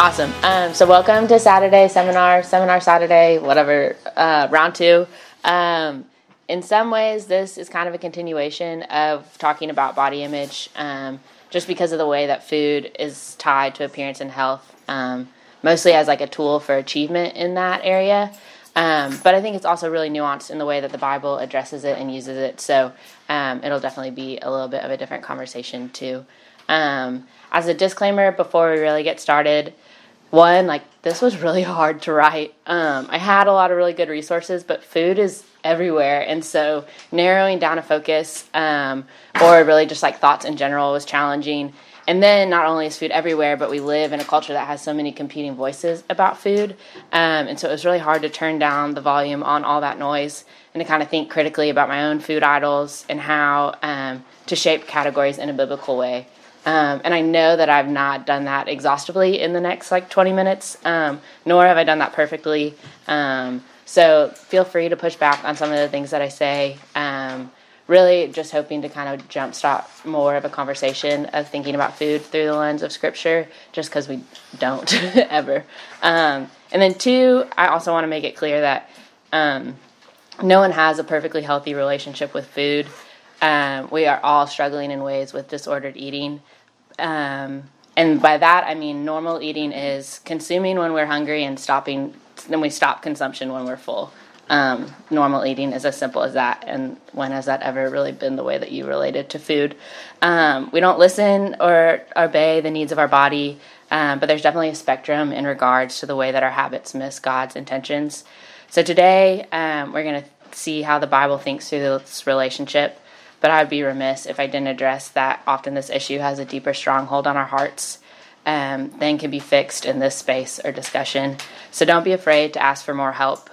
Awesome. So welcome to Saturday seminar Saturday, whatever, round two. In some ways, this is kind of a continuation of talking about body image, just because of the way that food is tied to appearance and health, mostly as like a tool for achievement in that area. But I think it's also really nuanced in the way that the Bible addresses it and uses it. So it'll definitely be a little bit of a different conversation too. As a disclaimer, before we really get started, one, like, this was really hard to write. I had a lot of really good resources, but food is everywhere, and so narrowing down a focus or really just, like, thoughts in general was challenging. And then not only is food everywhere, but we live in a culture that has so many competing voices about food, and so it was really hard to turn down the volume on all that noise and to kind of think critically about my own food idols and how to shape categories in a biblical way. And I know that I've not done that exhaustively in the next, like, 20 minutes, nor have I done that perfectly. So feel free to push back on some of the things that I say. Really just hoping to kind of jumpstart more of a conversation of thinking about food through the lens of Scripture, just because we don't ever. And then two, I also want to make it clear that no one has a perfectly healthy relationship with food. We are all struggling in ways with disordered eating. And by that, I mean normal eating is consuming when we're hungry and we stop consumption when we're full. Normal eating is as simple as that. And when has that ever really been the way that you related to food? We don't listen or obey the needs of our body, but there's definitely a spectrum in regards to the way that our habits miss God's intentions. So today, we're going to see how the Bible thinks through this relationship. But I would be remiss if I didn't address that often this issue has a deeper stronghold on our hearts than can be fixed in this space or discussion. So don't be afraid to ask for more help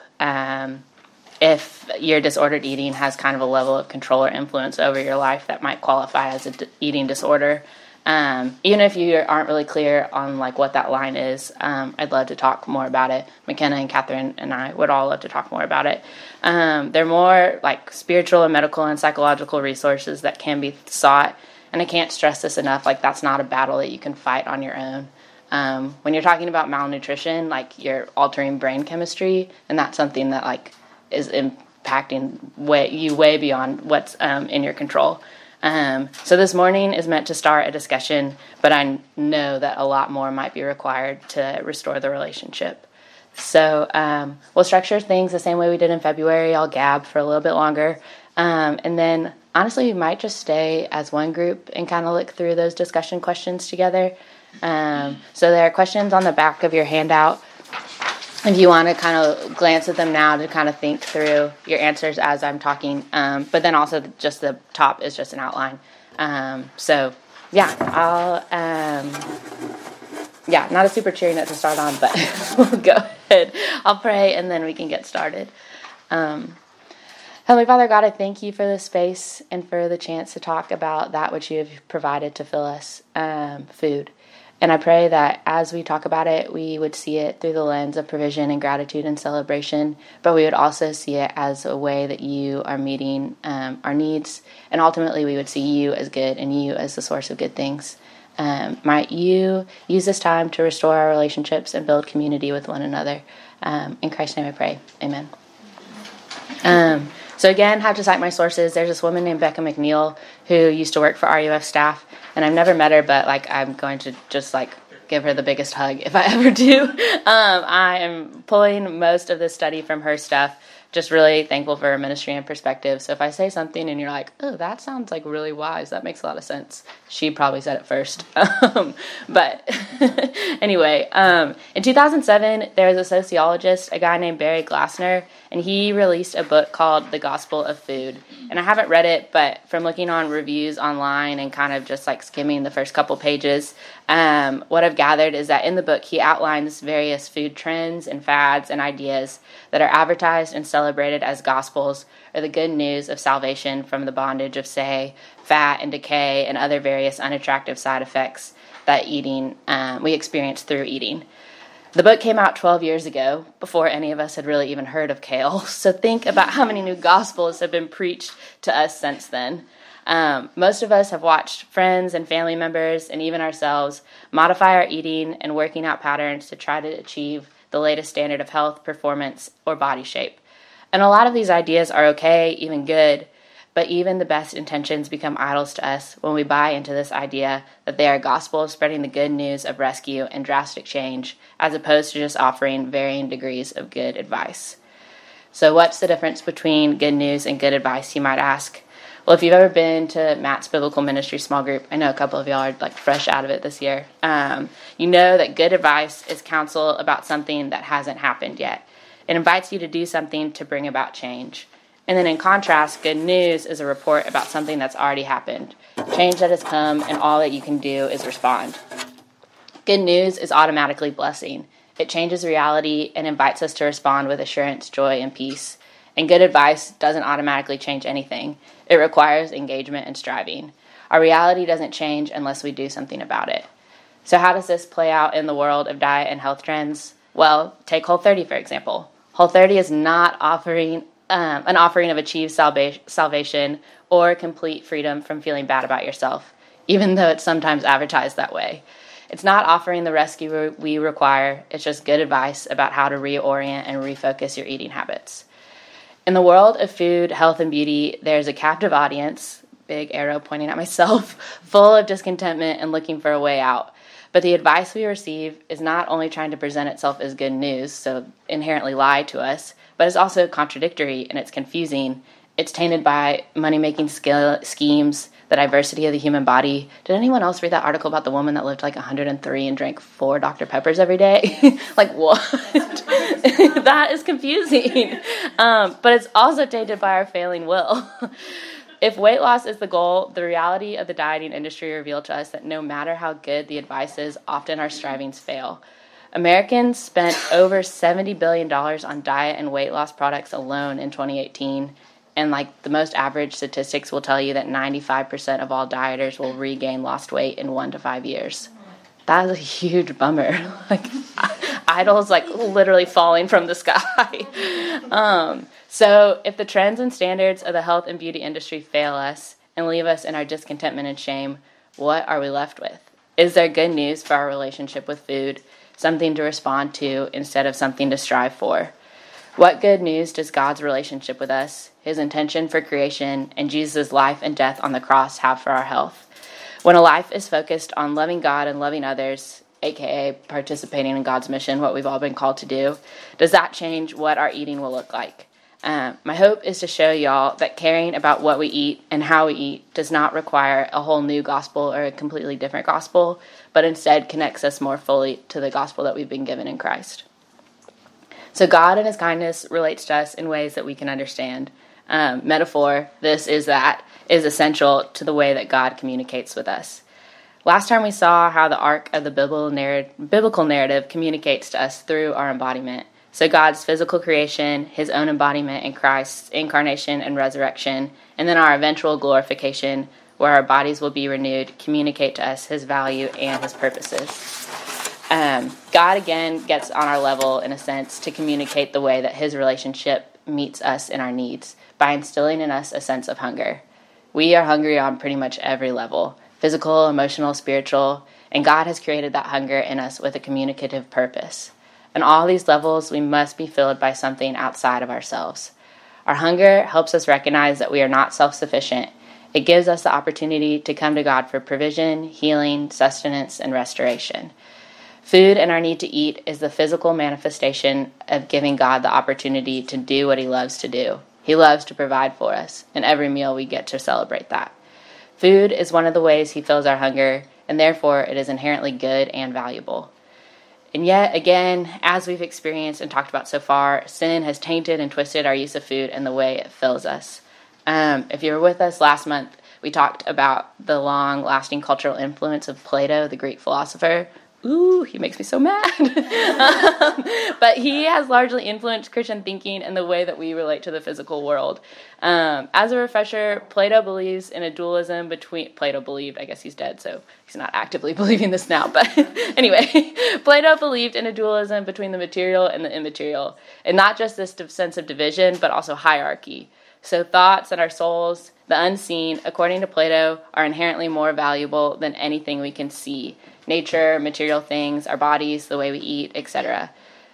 if your disordered eating has kind of a level of control or influence over your life that might qualify as an eating disorder. Even if you aren't really clear on, like, what that line is, I'd love to talk more about it. McKenna and Catherine and I would all love to talk more about it. There are more, like, spiritual and medical and psychological resources that can be sought, and I can't stress this enough, like, that's not a battle that you can fight on your own. When you're talking about malnutrition, like, you're altering brain chemistry, and that's something that, like, is impacting way beyond what's in your control. So this morning is meant to start a discussion, but I know that a lot more might be required to restore the relationship. So we'll structure things the same way we did in February. I'll gab for a little bit longer. And then, honestly, we might just stay as one group and kind of look through those discussion questions together. So there are questions on the back of your handout. If you want to kind of glance at them now to kind of think through your answers as I'm talking. But then also just the top is just an outline. So, yeah, I'll, not a super cheery note to start on, but we'll go ahead. I'll pray, and then we can get started. Heavenly Father God, I thank you for this space and for the chance to talk about that which you have provided to fill us, food. And I pray that as we talk about it, we would see it through the lens of provision and gratitude and celebration, but we would also see it as a way that you are meeting our needs, and ultimately we would see you as good and you as the source of good things. Might you use this time to restore our relationships and build community with one another. In Christ's name I pray. Amen. So again, how to cite my sources. There's this woman named Becca McNeil who used to work for RUF staff, and I've never met her, but, like, I'm going to just, like, give her the biggest hug if I ever do. I am pulling most of this study from her stuff just really thankful for ministry and perspective. So if I say something and you're like, oh, that sounds like really wise, that makes a lot of sense, she probably said it first. But anyway, in 2007, there was a sociologist, a guy named Barry Glassner, and he released a book called The Gospel of Food. And I haven't read it, but from looking on reviews online and kind of just like skimming the first couple pages, what I've gathered is that in the book, he outlines various food trends and fads and ideas that are advertised and celebrated as gospels, or the good news of salvation from the bondage of, say, fat and decay and other various unattractive side effects that eating we experience through eating. The book came out 12 years ago, before any of us had really even heard of kale, so think about how many new gospels have been preached to us since then. Most of us have watched friends and family members and even ourselves modify our eating and working out patterns to try to achieve the latest standard of health, performance, or body shape. And a lot of these ideas are okay, even good, but even the best intentions become idols to us when we buy into this idea that they are gospel, spreading the good news of rescue and drastic change, as opposed to just offering varying degrees of good advice. So what's the difference between good news and good advice, you might ask? Well, if you've ever been to Matt's Biblical Ministry Small Group, I know a couple of y'all are like fresh out of it this year, you know that good advice is counsel about something that hasn't happened yet. It invites you to do something to bring about change. And then in contrast, good news is a report about something that's already happened, change that has come, and all that you can do is respond. Good news is automatically blessing. It changes reality and invites us to respond with assurance, joy, and peace. And good advice doesn't automatically change anything. It requires engagement and striving. Our reality doesn't change unless we do something about it. So how does this play out in the world of diet and health trends? Well, take Whole30, for example. Whole30 is not offering an offering of achieved salvation or complete freedom from feeling bad about yourself, even though it's sometimes advertised that way. It's not offering the rescue we require. It's just good advice about how to reorient and refocus your eating habits. In the world of food, health, and beauty, there's a captive audience, big arrow pointing at myself, full of discontentment and looking for a way out. But the advice we receive is not only trying to present itself as good news, so inherently lie to us, but it's also contradictory and it's confusing. It's tainted by money-making schemes, the diversity of the human body. Did anyone else read that article about the woman that lived like 103 and drank 4 Dr. Peppers every day? Like, what? That is confusing. But it's also tainted by our failing will. If weight loss is the goal, the reality of the dieting industry revealed to us that no matter how good the advice is, often our strivings fail. Americans spent over $70 billion on diet and weight loss products alone in 2018, and like the most average statistics will tell you that 95% of all dieters will regain lost weight in 1 to 5 years. That is a huge bummer. Like idols like literally falling from the sky. So if the trends and standards of the health and beauty industry fail us and leave us in our discontentment and shame, what are we left with? Is there good news for our relationship with food, something to respond to instead of something to strive for? What good news does God's relationship with us, his intention for creation, and Jesus' life and death on the cross have for our health? When a life is focused on loving God and loving others, aka participating in God's mission, what we've all been called to do, does that change what our eating will look like? My hope is to show y'all that caring about what we eat and how we eat does not require a whole new gospel or a completely different gospel, but instead connects us more fully to the gospel that we've been given in Christ. So God and his kindness relates to us in ways that we can understand. Metaphor, this is that, is essential to the way that God communicates with us. Last time we saw how the arc of the biblical narrative communicates to us through our embodiment. So God's physical creation, his own embodiment in Christ's incarnation and resurrection, and then our eventual glorification, where our bodies will be renewed, communicate to us his value and his purposes. God, again, gets on our level, in a sense, to communicate the way that his relationship meets us in our needs by instilling in us a sense of hunger. We are hungry on pretty much every level, physical, emotional, spiritual, and God has created that hunger in us with a communicative purpose. On all these levels, we must be filled by something outside of ourselves. Our hunger helps us recognize that we are not self-sufficient. It gives us the opportunity to come to God for provision, healing, sustenance, and restoration. Food and our need to eat is the physical manifestation of giving God the opportunity to do what he loves to do. He loves to provide for us, and every meal we get to celebrate that. Food is one of the ways he fills our hunger, and therefore it is inherently good and valuable. And yet again, as we've experienced and talked about so far, sin has tainted and twisted our use of food and the way it fills us. If you were with us last month, we talked about the long-lasting cultural influence of Plato, the Greek philosopher. Ooh, he makes me so mad. But he has largely influenced Christian thinking and the way that we relate to the physical world. As a refresher, Plato believes in a dualism between... Plato believed, I guess he's dead, so he's not actively believing this now. But anyway, Plato believed in a dualism between the material and the immaterial. And not just this sense of division, but also hierarchy. So thoughts and our souls, the unseen, according to Plato, are inherently more valuable than anything we can see. Nature, material things, our bodies, the way we eat, etc.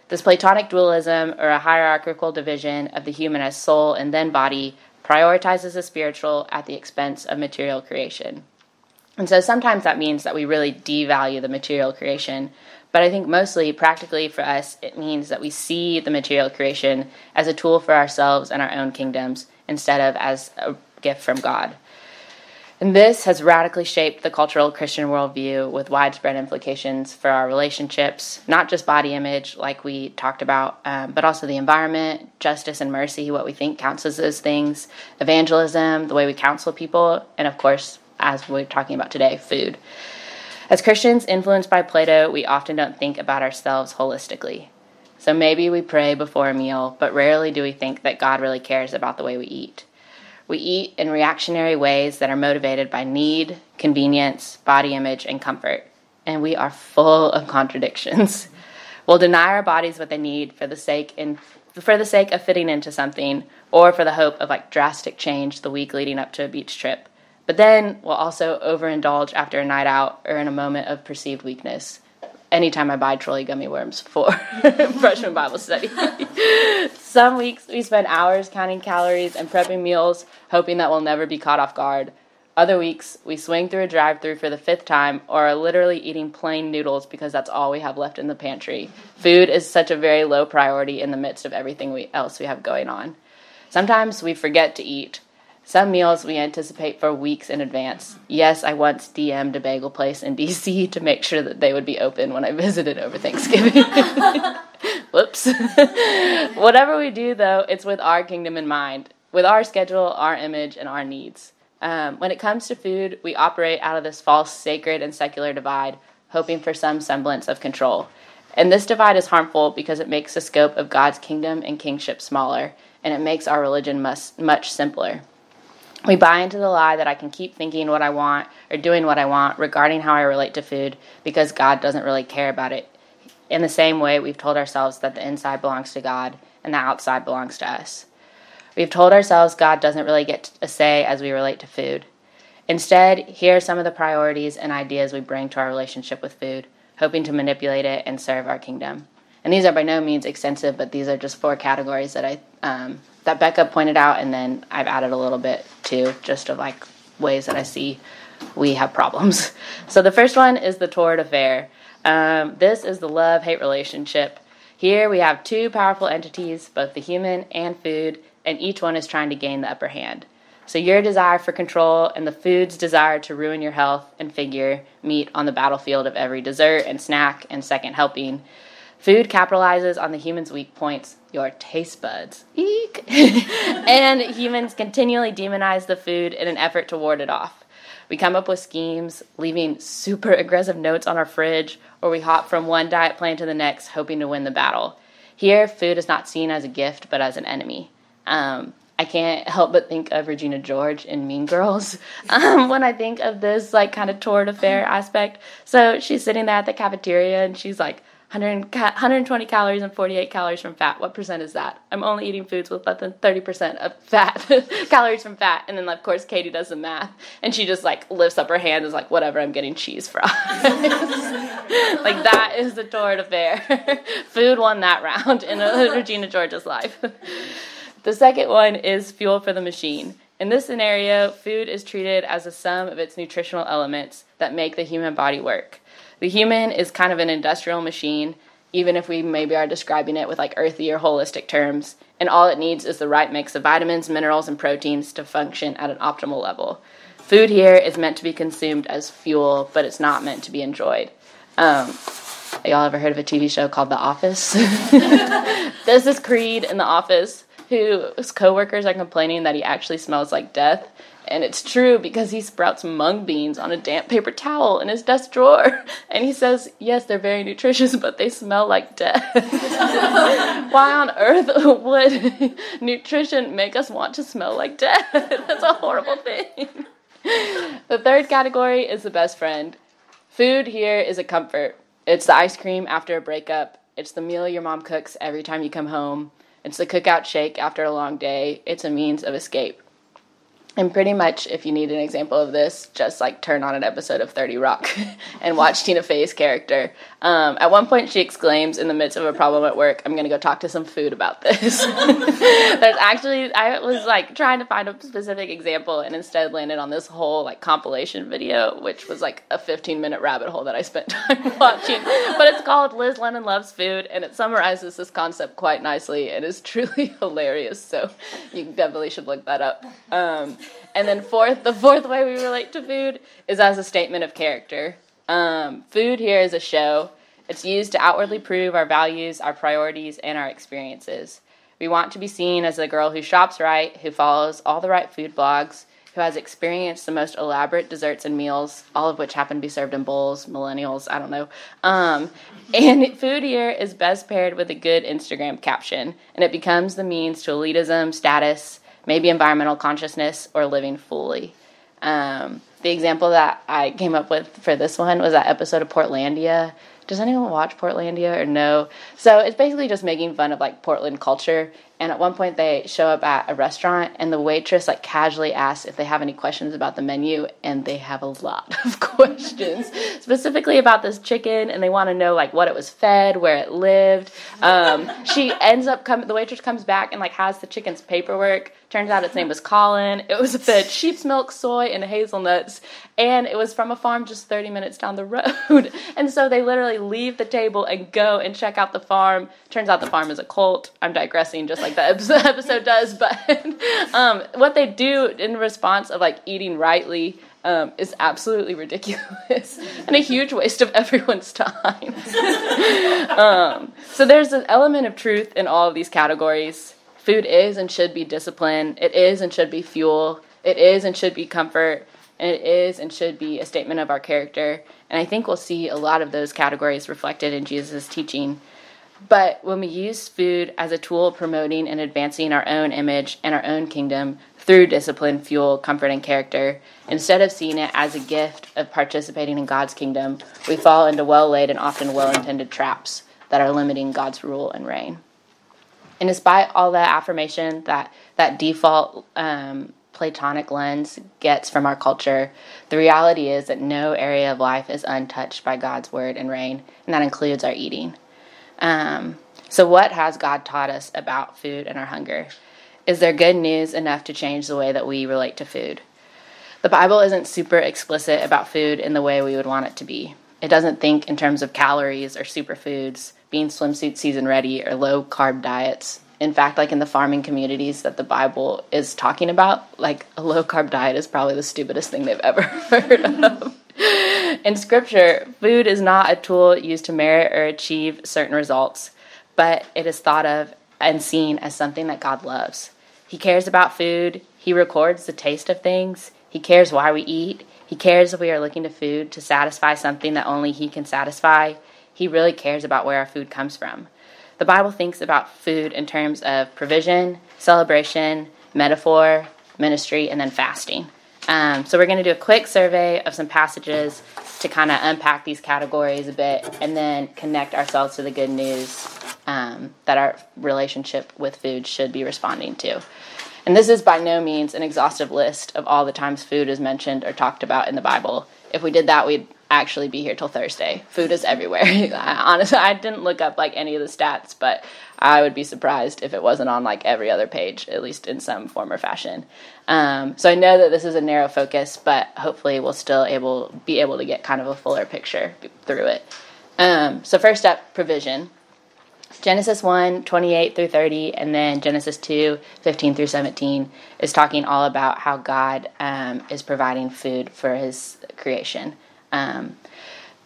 This Platonic dualism, or a hierarchical division of the human as soul and then body, prioritizes the spiritual at the expense of material creation. And so sometimes that means that we really devalue the material creation, but I think mostly, practically for us, it means that we see the material creation as a tool for ourselves and our own kingdoms instead of as a gift from God. And this has radically shaped the cultural Christian worldview with widespread implications for our relationships, not just body image like we talked about, but also the environment, justice and mercy, what we think counts as those things, evangelism, the way we counsel people, and of course, as we're talking about today, food. As Christians influenced by Plato, we often don't think about ourselves holistically. So maybe we pray before a meal, but rarely do we think that God really cares about the way we eat. We eat in reactionary ways that are motivated by need, convenience, body image, and comfort. And we are full of contradictions. We'll deny our bodies what they need for the sake of fitting into something, or for the hope of drastic change the week leading up to a beach trip. But then we'll also overindulge after a night out or in a moment of perceived weakness. Anytime I buy trolley gummy worms for freshman Bible study. Some weeks we spend hours counting calories and prepping meals, hoping that we'll never be caught off guard. Other weeks we swing through a drive-thru for the fifth time or are literally eating plain noodles because that's all we have left in the pantry. Food is such a very low priority in the midst of everything else we have going on. Sometimes we forget to eat. Some meals we anticipate for weeks in advance. Yes, I once DM'd a bagel place in D.C. to make sure that they would be open when I visited over Thanksgiving. Whoops. Whatever we do, though, it's with our kingdom in mind, with our schedule, our image, and our needs. When it comes to food, we operate out of this false sacred and secular divide, hoping for some semblance of control. And this divide is harmful because it makes the scope of God's kingdom and kingship smaller, and it makes our religion much simpler. We buy into the lie that I can keep thinking what I want or doing what I want regarding how I relate to food because God doesn't really care about it. In the same way, we've told ourselves that the inside belongs to God and the outside belongs to us. We've told ourselves God doesn't really get a say as we relate to food. Instead, here are some of the priorities and ideas we bring to our relationship with food, hoping to manipulate it and serve our kingdom. And these are by no means extensive, but these are just four categories that that Becca pointed out, and then I've added a little bit too, just of ways that I see we have problems. So the first one is the torrid affair. This is the love-hate relationship. Here we have two powerful entities, both the human and food, and each one is trying to gain the upper hand. So your desire for control and the food's desire to ruin your health and figure meet on the battlefield of every dessert and snack and second helping. Food capitalizes on the human's weak points, your taste buds. Eek! And humans continually demonize the food in an effort to ward it off. We come up with schemes, leaving super aggressive notes on our fridge, or we hop from one diet plan to the next, hoping to win the battle. Here, food is not seen as a gift, but as an enemy. I can't help but think of Regina George in Mean Girls when I think of this kind of torrid affair aspect. So she's sitting there at the cafeteria, and she's 120 calories and 48 calories from fat. What percent is that? I'm only eating foods with less than 30% of fat, calories from fat. And then, of course, Katie does the math. And she just, lifts up her hand and is whatever, I'm getting cheese fries. That is the torrid affair. Food won that round in Regina George's life. The second one is fuel for the machine. In this scenario, food is treated as a sum of its nutritional elements that make the human body work. the human is kind of an industrial machine, even if we maybe are describing it with like earthy or holistic terms, and all it needs is the right mix of vitamins, minerals, and proteins to function at an optimal level. Food here is meant to be consumed as fuel, but it's not meant to be enjoyed. Y'all ever heard of a TV show called The Office? This is Creed in The Office, whose coworkers are complaining that he actually smells like death. And it's true because he sprouts mung beans on a damp paper towel in his desk drawer. And he says, yes, they're very nutritious, but they smell like death. Why on earth would nutrition make us want to smell like death? That's a horrible thing. The third category is the best friend. Food here is a comfort. It's the ice cream after a breakup. It's the meal your mom cooks every time you come home. It's the cookout shake after a long day. It's a means of escape. And pretty much, if you need an example of this, just like turn on an episode of 30 Rock and watch Tina Fey's character. At one point, she exclaims in the midst of a problem at work, I'm going to go talk to some food about this. There's actually, I was like trying to find a specific example and instead landed on this whole like compilation video, which was like a 15-minute rabbit hole that I spent time watching. But it's called Liz Lemon Loves Food, and it summarizes this concept quite nicely. It is truly hilarious, so you definitely should look that up. And then the fourth way we relate to food is as a statement of character. Food here is a show. It's used to outwardly prove our values, our priorities, and our experiences. We want to be seen as the girl who shops right, who follows all the right food blogs, who has experienced the most elaborate desserts and meals, all of which happen to be served in bowls, millennials, I don't know. And food here is best paired with a good Instagram caption, and it becomes the means to elitism, status, maybe environmental consciousness, or living fully. The example that I came up with for this one was that episode of Portlandia. Does anyone watch Portlandia or no? So it's basically just making fun of like Portland culture. And at one point they show up at a restaurant and the waitress like casually asks if they have any questions about the menu, and they have a lot of questions specifically about this chicken, and they want to know like what it was fed, where it lived. The waitress comes back and like has the chicken's paperwork. Turns out its name was Colin. It was fed sheep's milk, soy, and hazelnuts, and it was from a farm just 30 minutes down the road. And so they literally leave the table and go and check out the farm. Turns out the farm is a cult. I'm digressing just like the episode does, but what they do in response of like eating rightly is absolutely ridiculous and a huge waste of everyone's time. So there's an element of truth in all of these categories. Food is and should be discipline. It is and should be fuel. It is and should be comfort. And it is and should be a statement of our character. And I think we'll see a lot of those categories reflected in Jesus' teaching. But when we use food as a tool promoting and advancing our own image and our own kingdom through discipline, fuel, comfort, and character, instead of seeing it as a gift of participating in God's kingdom, we fall into well-laid and often well-intended traps that are limiting God's rule and reign. And despite all the affirmation that default Platonic lens gets from our culture, the reality is that no area of life is untouched by God's word and reign, and that includes our eating. So what has God taught us about food and our hunger? Is there good news enough to change the way that we relate to food? The Bible isn't super explicit about food in the way we would want it to be. It doesn't think in terms of calories or superfoods, being swimsuit season ready, or low-carb diets. In fact, like in the farming communities that the Bible is talking about, like a low-carb diet is probably the stupidest thing they've ever heard of. In Scripture, food is not a tool used to merit or achieve certain results, but it is thought of and seen as something that God loves. He cares about food. He records the taste of things. He cares why we eat. He cares if we are looking to food to satisfy something that only He can satisfy. He really cares about where our food comes from. The Bible thinks about food in terms of provision, celebration, metaphor, ministry, and then fasting. So we're going to do a quick survey of some passages to kind of unpack these categories a bit and then connect ourselves to the good news that our relationship with food should be responding to. And this is by no means an exhaustive list of all the times food is mentioned or talked about in the Bible. If we did that, we'd actually be here till Thursday. Food is everywhere. Honestly, I didn't look up like any of the stats, but I would be surprised if it wasn't on like every other page, at least in some form or fashion. So I know that this is a narrow focus, but hopefully we'll still be able to get kind of a fuller picture through it. So first up, provision. Genesis 1, 28 through 30, and then Genesis 2, 15 through 17 is talking all about how God is providing food for his creation.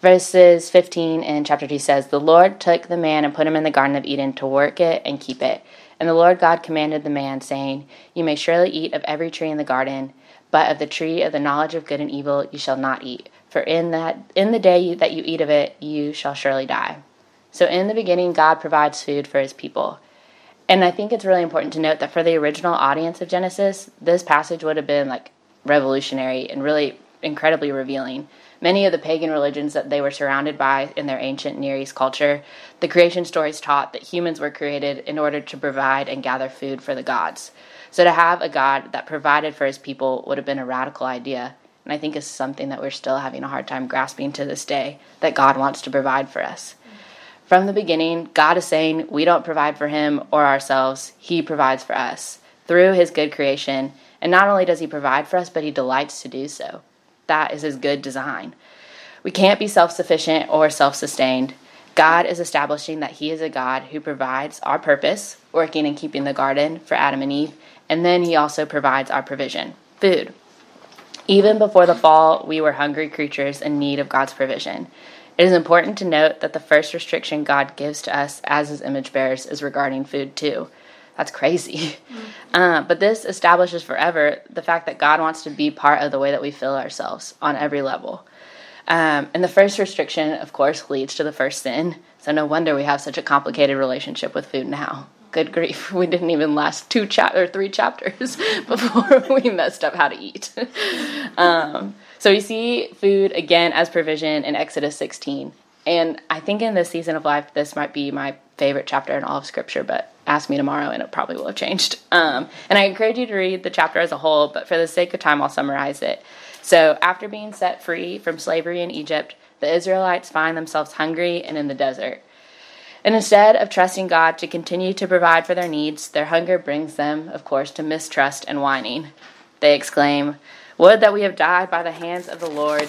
Verses 15 in chapter 2 says, "The Lord took the man and put him in the Garden of Eden to work it and keep it. And the Lord God commanded the man, saying, 'You may surely eat of every tree in the garden, but of the tree of the knowledge of good and evil you shall not eat. For in the day that you eat of it, you shall surely die.'" So in the beginning, God provides food for his people. And I think it's really important to note that for the original audience of Genesis, this passage would have been like revolutionary and really incredibly revealing. Many of the pagan religions that they were surrounded by in their ancient Near East culture, the creation stories taught that humans were created in order to provide and gather food for the gods. So to have a God that provided for his people would have been a radical idea. And I think it's something that we're still having a hard time grasping to this day, that God wants to provide for us. From the beginning, God is saying we don't provide for him or ourselves. He provides for us through his good creation. And not only does he provide for us, but he delights to do so. That is his good design. We can't be self-sufficient or self-sustained. God is establishing that he is a God who provides our purpose, working and keeping the garden for Adam and Eve. And then he also provides our provision, food. Even before the fall, we were hungry creatures in need of God's provision. It is important to note that the first restriction God gives to us as his image bearers is regarding food, too. That's crazy. Mm-hmm. But this establishes forever the fact that God wants to be part of the way that we fill ourselves on every level. And the first restriction, of course, leads to the first sin. So no wonder we have such a complicated relationship with food now. Good grief. We didn't even last three chapters before we messed up how to eat. So we see food again as provision in Exodus 16. And I think in this season of life, this might be my favorite chapter in all of Scripture, but ask me tomorrow and it probably will have changed. And I encourage you to read the chapter as a whole, but for the sake of time, I'll summarize it. So after being set free from slavery in Egypt, the Israelites find themselves hungry and in the desert. And instead of trusting God to continue to provide for their needs, their hunger brings them, of course, to mistrust and whining. They exclaim, "Would that we have died by the hands of the Lord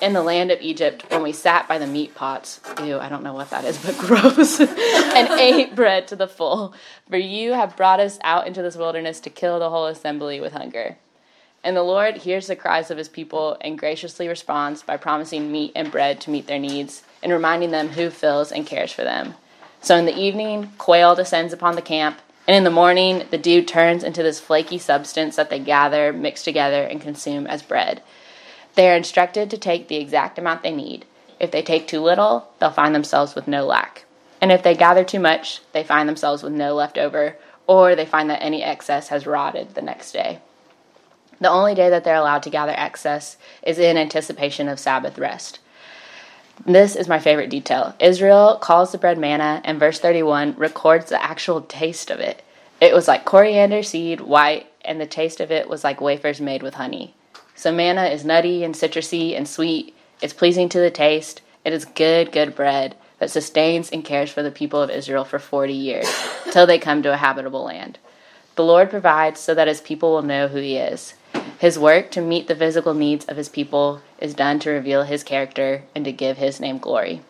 in the land of Egypt when we sat by the meat pots." Ew, I don't know what that is, but gross. "And ate bread to the full. For you have brought us out into this wilderness to kill the whole assembly with hunger." And the Lord hears the cries of his people and graciously responds by promising meat and bread to meet their needs and reminding them who fills and cares for them. So in the evening, quail descends upon the camp, and in the morning, the dew turns into this flaky substance that they gather, mix together, and consume as bread. They are instructed to take the exact amount they need. If they take too little, they'll find themselves with no lack. And if they gather too much, they find themselves with no left over, or they find that any excess has rotted the next day. The only day that they're allowed to gather excess is in anticipation of Sabbath rest. This is my favorite detail. Israel calls the bread manna, and verse 31 records the actual taste of it. It was like coriander seed, white, and the taste of it was like wafers made with honey. So manna is nutty and citrusy and sweet. It's pleasing to the taste. It is good, good bread that sustains and cares for the people of Israel for 40 years, till they come to a habitable land. The Lord provides so that his people will know who he is. His work to meet the physical needs of his people is done to reveal his character and to give his name glory.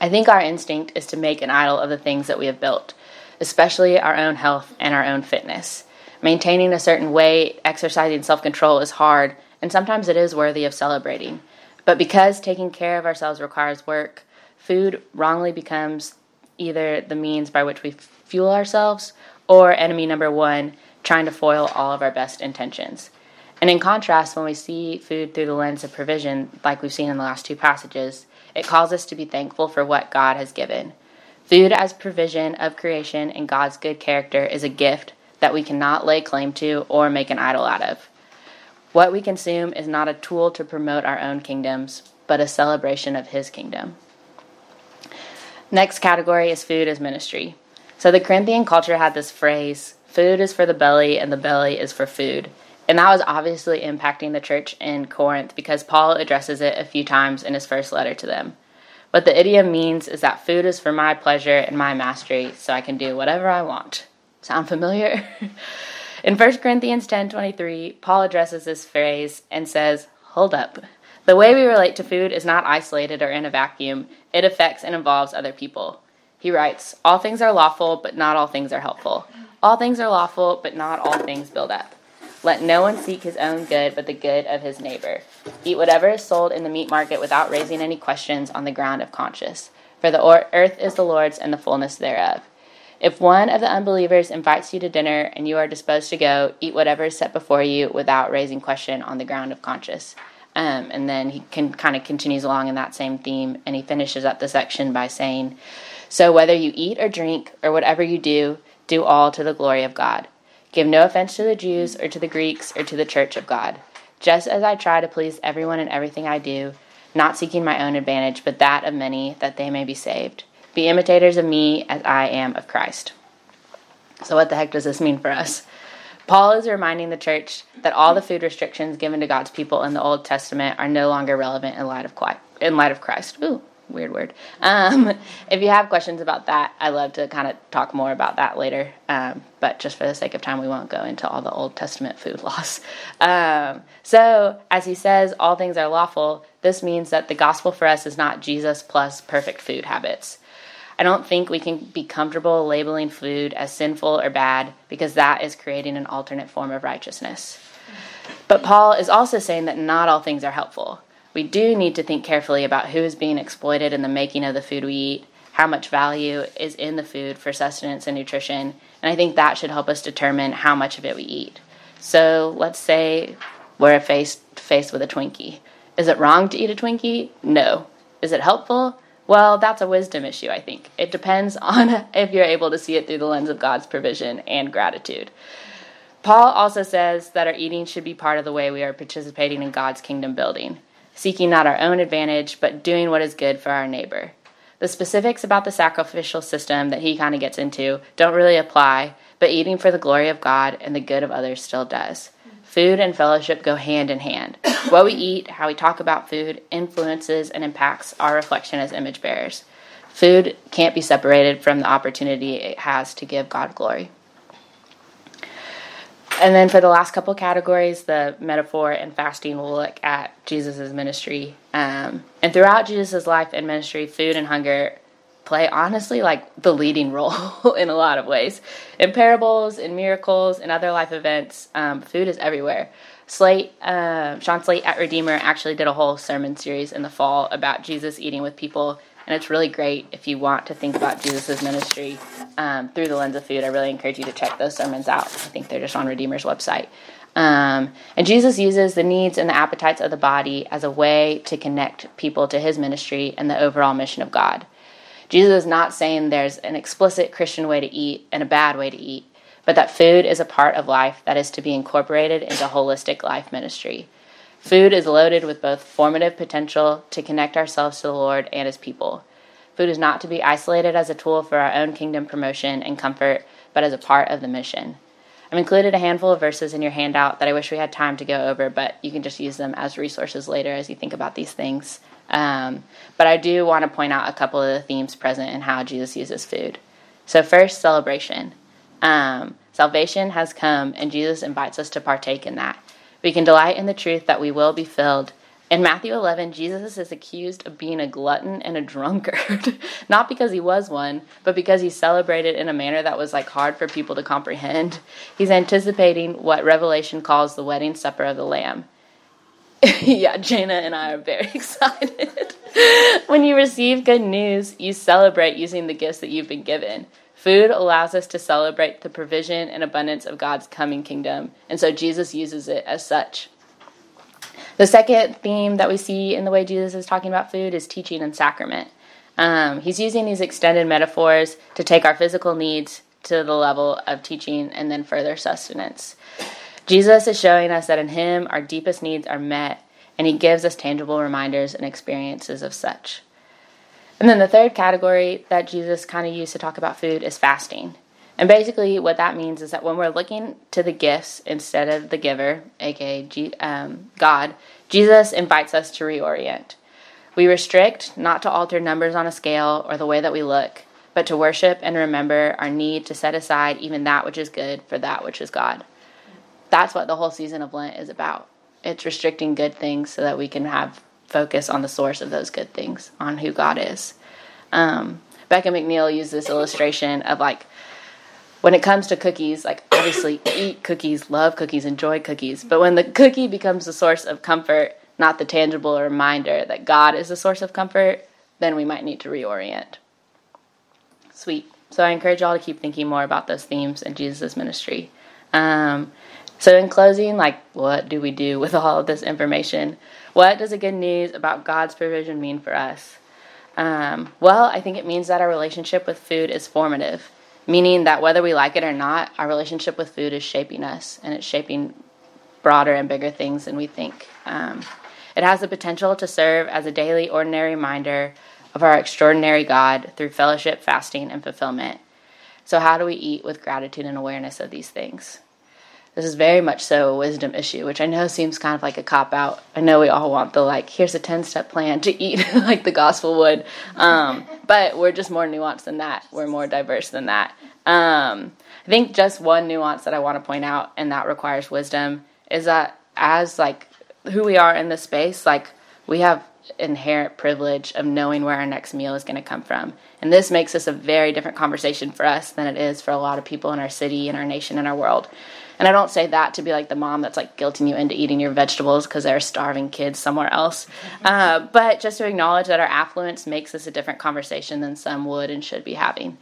I think our instinct is to make an idol of the things that we have built, especially our own health and our own fitness. Maintaining a certain weight, exercising self-control is hard, and sometimes it is worthy of celebrating. But because taking care of ourselves requires work, food wrongly becomes either the means by which we fuel ourselves or enemy number one, trying to foil all of our best intentions. And in contrast, when we see food through the lens of provision, like we've seen in the last two passages, it calls us to be thankful for what God has given. Food as provision of creation and God's good character is a gift that we cannot lay claim to or make an idol out of. What we consume is not a tool to promote our own kingdoms, but a celebration of his kingdom. Next category is food as ministry. So the Corinthian culture had this phrase, Food is for the belly, and the belly is for food. And that was obviously impacting the church in Corinth because Paul addresses it a few times in his first letter to them. What the idiom means is that food is for my pleasure and my mastery, so I can do whatever I want. Sound familiar? In 1 Corinthians 10:23, Paul addresses this phrase and says, hold up. The way we relate to food is not isolated or in a vacuum. It affects and involves other people. He writes, all things are lawful, but not all things are helpful. All things are lawful, but not all things build up. Let no one seek his own good, but the good of his neighbor. Eat whatever is sold in the meat market without raising any questions on the ground of conscience. For the earth is the Lord's and the fullness thereof. If one of the unbelievers invites you to dinner and you are disposed to go, eat whatever is set before you without raising question on the ground of conscience. And then he continues along in that same theme, and he finishes up the section by saying, so whether you eat or drink or whatever you do, do all to the glory of God. Give no offense to the Jews or to the Greeks or to the church of God, just as I try to please everyone in everything I do, not seeking my own advantage, but that of many, that they may be saved. Be imitators of me as I am of Christ. So what the heck does this mean for us? Paul is reminding the church that all the food restrictions given to God's people in the Old Testament are no longer relevant in light of Christ. Ooh, weird word. If you have questions about that, I love to talk more about that later. But just for the sake of time, we won't go into all the Old Testament food laws. So as he says, all things are lawful. This means that the gospel for us is not Jesus plus perfect food habits. I don't think we can be comfortable labeling food as sinful or bad because that is creating an alternate form of righteousness. But Paul is also saying that not all things are helpful. We do need to think carefully about who is being exploited in the making of the food we eat, how much value is in the food for sustenance and nutrition, and I think that should help us determine how much of it we eat. So let's say we're faced with a Twinkie. Is it wrong to eat a Twinkie? No. Is it helpful? Well, that's a wisdom issue, I think. It depends on if you're able to see it through the lens of God's provision and gratitude. Paul also says that our eating should be part of the way we are participating in God's kingdom building, seeking not our own advantage, but doing what is good for our neighbor. The specifics about the sacrificial system that he gets into don't really apply, but eating for the glory of God and the good of others still does. Food and fellowship go hand in hand. What we eat, how we talk about food, influences and impacts our reflection as image bearers. Food can't be separated from the opportunity it has to give God glory. And then for the last couple categories, the metaphor and fasting, will look at Jesus' ministry. And throughout Jesus' life and ministry, food and hunger play, honestly, the leading role in a lot of ways. In parables, in miracles, in other life events, food is everywhere. Sean Slate at Redeemer actually did a whole sermon series in the fall about Jesus eating with people, and it's really great if you want to think about Jesus' ministry through the lens of food. I really encourage you to check those sermons out. I think they're just on Redeemer's website. And Jesus uses the needs and the appetites of the body as a way to connect people to his ministry and the overall mission of God. Jesus is not saying there's an explicit Christian way to eat and a bad way to eat, but that food is a part of life that is to be incorporated into holistic life ministry. Food is loaded with both formative potential to connect ourselves to the Lord and his people. Food is not to be isolated as a tool for our own kingdom promotion and comfort, but as a part of the mission. I've included a handful of verses in your handout that I wish we had time to go over, but you can just use them as resources later as you think about these things. But I do want to point out a couple of the themes present in how Jesus uses food. So first, celebration. Salvation has come, and Jesus invites us to partake in that. We can delight in the truth that we will be filled. In Matthew 11, Jesus is accused of being a glutton and a drunkard, not because he was one, but because he celebrated in a manner that was hard for people to comprehend. He's anticipating what Revelation calls the wedding supper of the Lamb. Yeah, Jana and I are very excited. When you receive good news, you celebrate using the gifts that you've been given. Food allows us to celebrate the provision and abundance of God's coming kingdom, and so Jesus uses it as such. The second theme that we see in the way Jesus is talking about food is teaching and sacrament. He's using these extended metaphors to take our physical needs to the level of teaching and then further sustenance. Jesus is showing us that in him our deepest needs are met, and he gives us tangible reminders and experiences of such. And then the third category that Jesus used to talk about food is fasting. And basically what that means is that when we're looking to the gifts instead of the giver, aka God, Jesus invites us to reorient. We restrict not to alter numbers on a scale or the way that we look, but to worship and remember our need to set aside even that which is good for that which is God. That's what the whole season of Lent is about. It's restricting good things so that we can have focus on the source of those good things, on who God is. Becca McNeil used this illustration of, like, when it comes to cookies, like, obviously eat cookies, love cookies, enjoy cookies. But when the cookie becomes the source of comfort, not the tangible reminder that God is the source of comfort, then we might need to reorient. Sweet. So I encourage y'all to keep thinking more about those themes in Jesus' ministry. So in closing, like, what do we do with all of this information? What does the good news about God's provision mean for us? Well, I think it means that our relationship with food is formative, meaning that whether we like it or not, our relationship with food is shaping us, and it's shaping broader and bigger things than we think. It has the potential to serve as a daily, ordinary reminder of our extraordinary God through fellowship, fasting, and fulfillment. So how do we eat with gratitude and awareness of these things? This is very much so a wisdom issue, which I know seems kind of like a cop-out. I know we all want the, like, here's a 10-step plan to eat like the gospel would. But we're just more nuanced than that. We're more diverse than that. I think just one nuance that I want to point out, and that requires wisdom, is that as, like, who we are in this space, like, we have inherent privilege of knowing where our next meal is going to come from. And this makes this a very different conversation for us than it is for a lot of people in our city, in our nation, in our world. And I don't say that to be like the mom that's, like, guilting you into eating your vegetables because there are starving kids somewhere else. But just to acknowledge that our affluence makes this a different conversation than some would and should be having.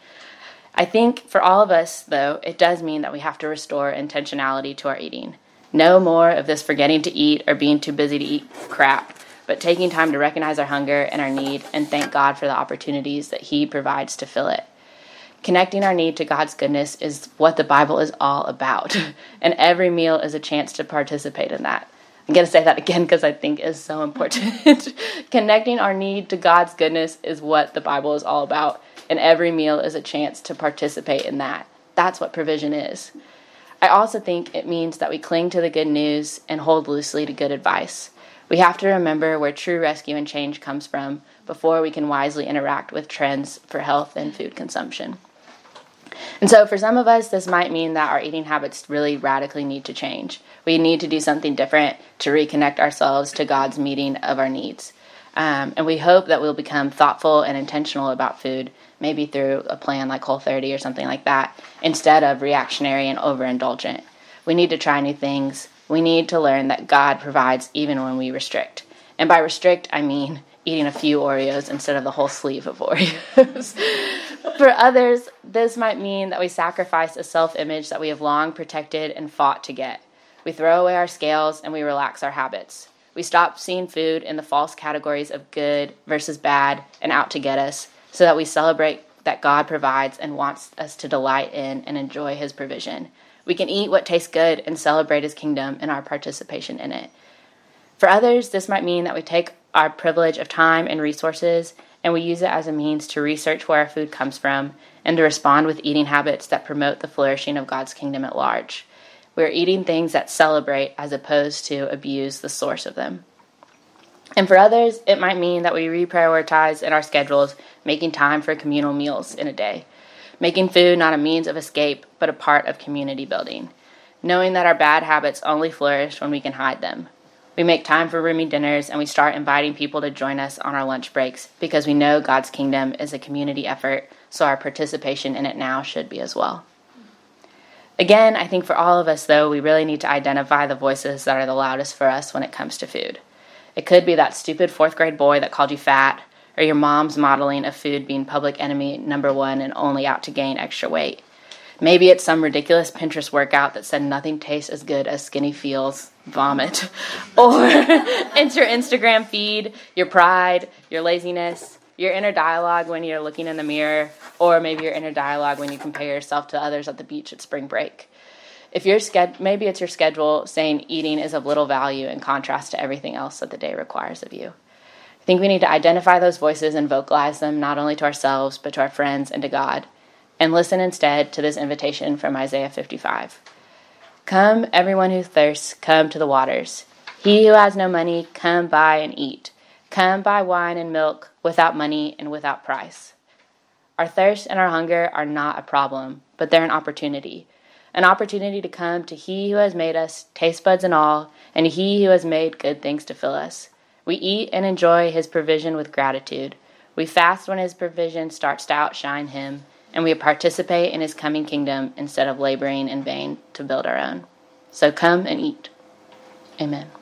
I think for all of us, though, it does mean that we have to restore intentionality to our eating. No more of this forgetting to eat or being too busy to eat crap, but taking time to recognize our hunger and our need and thank God for the opportunities that He provides to fill it. Connecting our need to God's goodness is what the Bible is all about, and every meal is a chance to participate in that. I'm going to say that again because I think it's so important. Connecting our need to God's goodness is what the Bible is all about, and every meal is a chance to participate in that. That's what provision is. I also think it means that we cling to the good news and hold loosely to good advice. We have to remember where true rescue and change comes from before we can wisely interact with trends for health and food consumption. And so for some of us, this might mean that our eating habits really radically need to change. We need to do something different to reconnect ourselves to God's meeting of our needs. And we hope that we'll become thoughtful and intentional about food, maybe through a plan like Whole30 or something like that, instead of reactionary and overindulgent. We need to try new things. We need to learn that God provides even when we restrict. And by restrict, I mean eating a few Oreos instead of the whole sleeve of Oreos. For others, this might mean that we sacrifice a self-image that we have long protected and fought to get. We throw away our scales and we relax our habits. We stop seeing food in the false categories of good versus bad and out to get us, so that we celebrate that God provides and wants us to delight in and enjoy His provision. We can eat what tastes good and celebrate His kingdom and our participation in it. For others, this might mean that we take our privilege of time and resources and we use it as a means to research where our food comes from and to respond with eating habits that promote the flourishing of God's kingdom at large. We're eating things that celebrate as opposed to abuse the source of them. And for others, it might mean that we reprioritize in our schedules, making time for communal meals in a day. Making food not a means of escape, but a part of community building. Knowing that our bad habits only flourish when we can hide them. We make time for roomy dinners and we start inviting people to join us on our lunch breaks because we know God's kingdom is a community effort, so our participation in it now should be as well. Again, I think for all of us, though, we really need to identify the voices that are the loudest for us when it comes to food. It could be that stupid fourth-grade boy that called you fat, or your mom's modeling of food being public enemy number one and only out to gain extra weight. Maybe it's some ridiculous Pinterest workout that said nothing tastes as good as skinny feels, vomit. Or it's your Instagram feed, your pride, your laziness, your inner dialogue when you're looking in the mirror, or maybe your inner dialogue when you compare yourself to others at the beach at spring break. If you're maybe it's your schedule saying eating is of little value in contrast to everything else that the day requires of you. I think we need to identify those voices and vocalize them not only to ourselves, but to our friends and to God. and listen instead to this invitation from Isaiah 55. Come, everyone who thirsts, come to the waters. He who has no money, come buy and eat. Come buy wine and milk without money and without price. Our thirst and our hunger are not a problem, but they're an opportunity to come to He who has made us, taste buds and all, and He who has made good things to fill us. We eat and enjoy His provision with gratitude. We fast when His provision starts to outshine Him, and we participate in His coming kingdom instead of laboring in vain to build our own. So come and eat. Amen.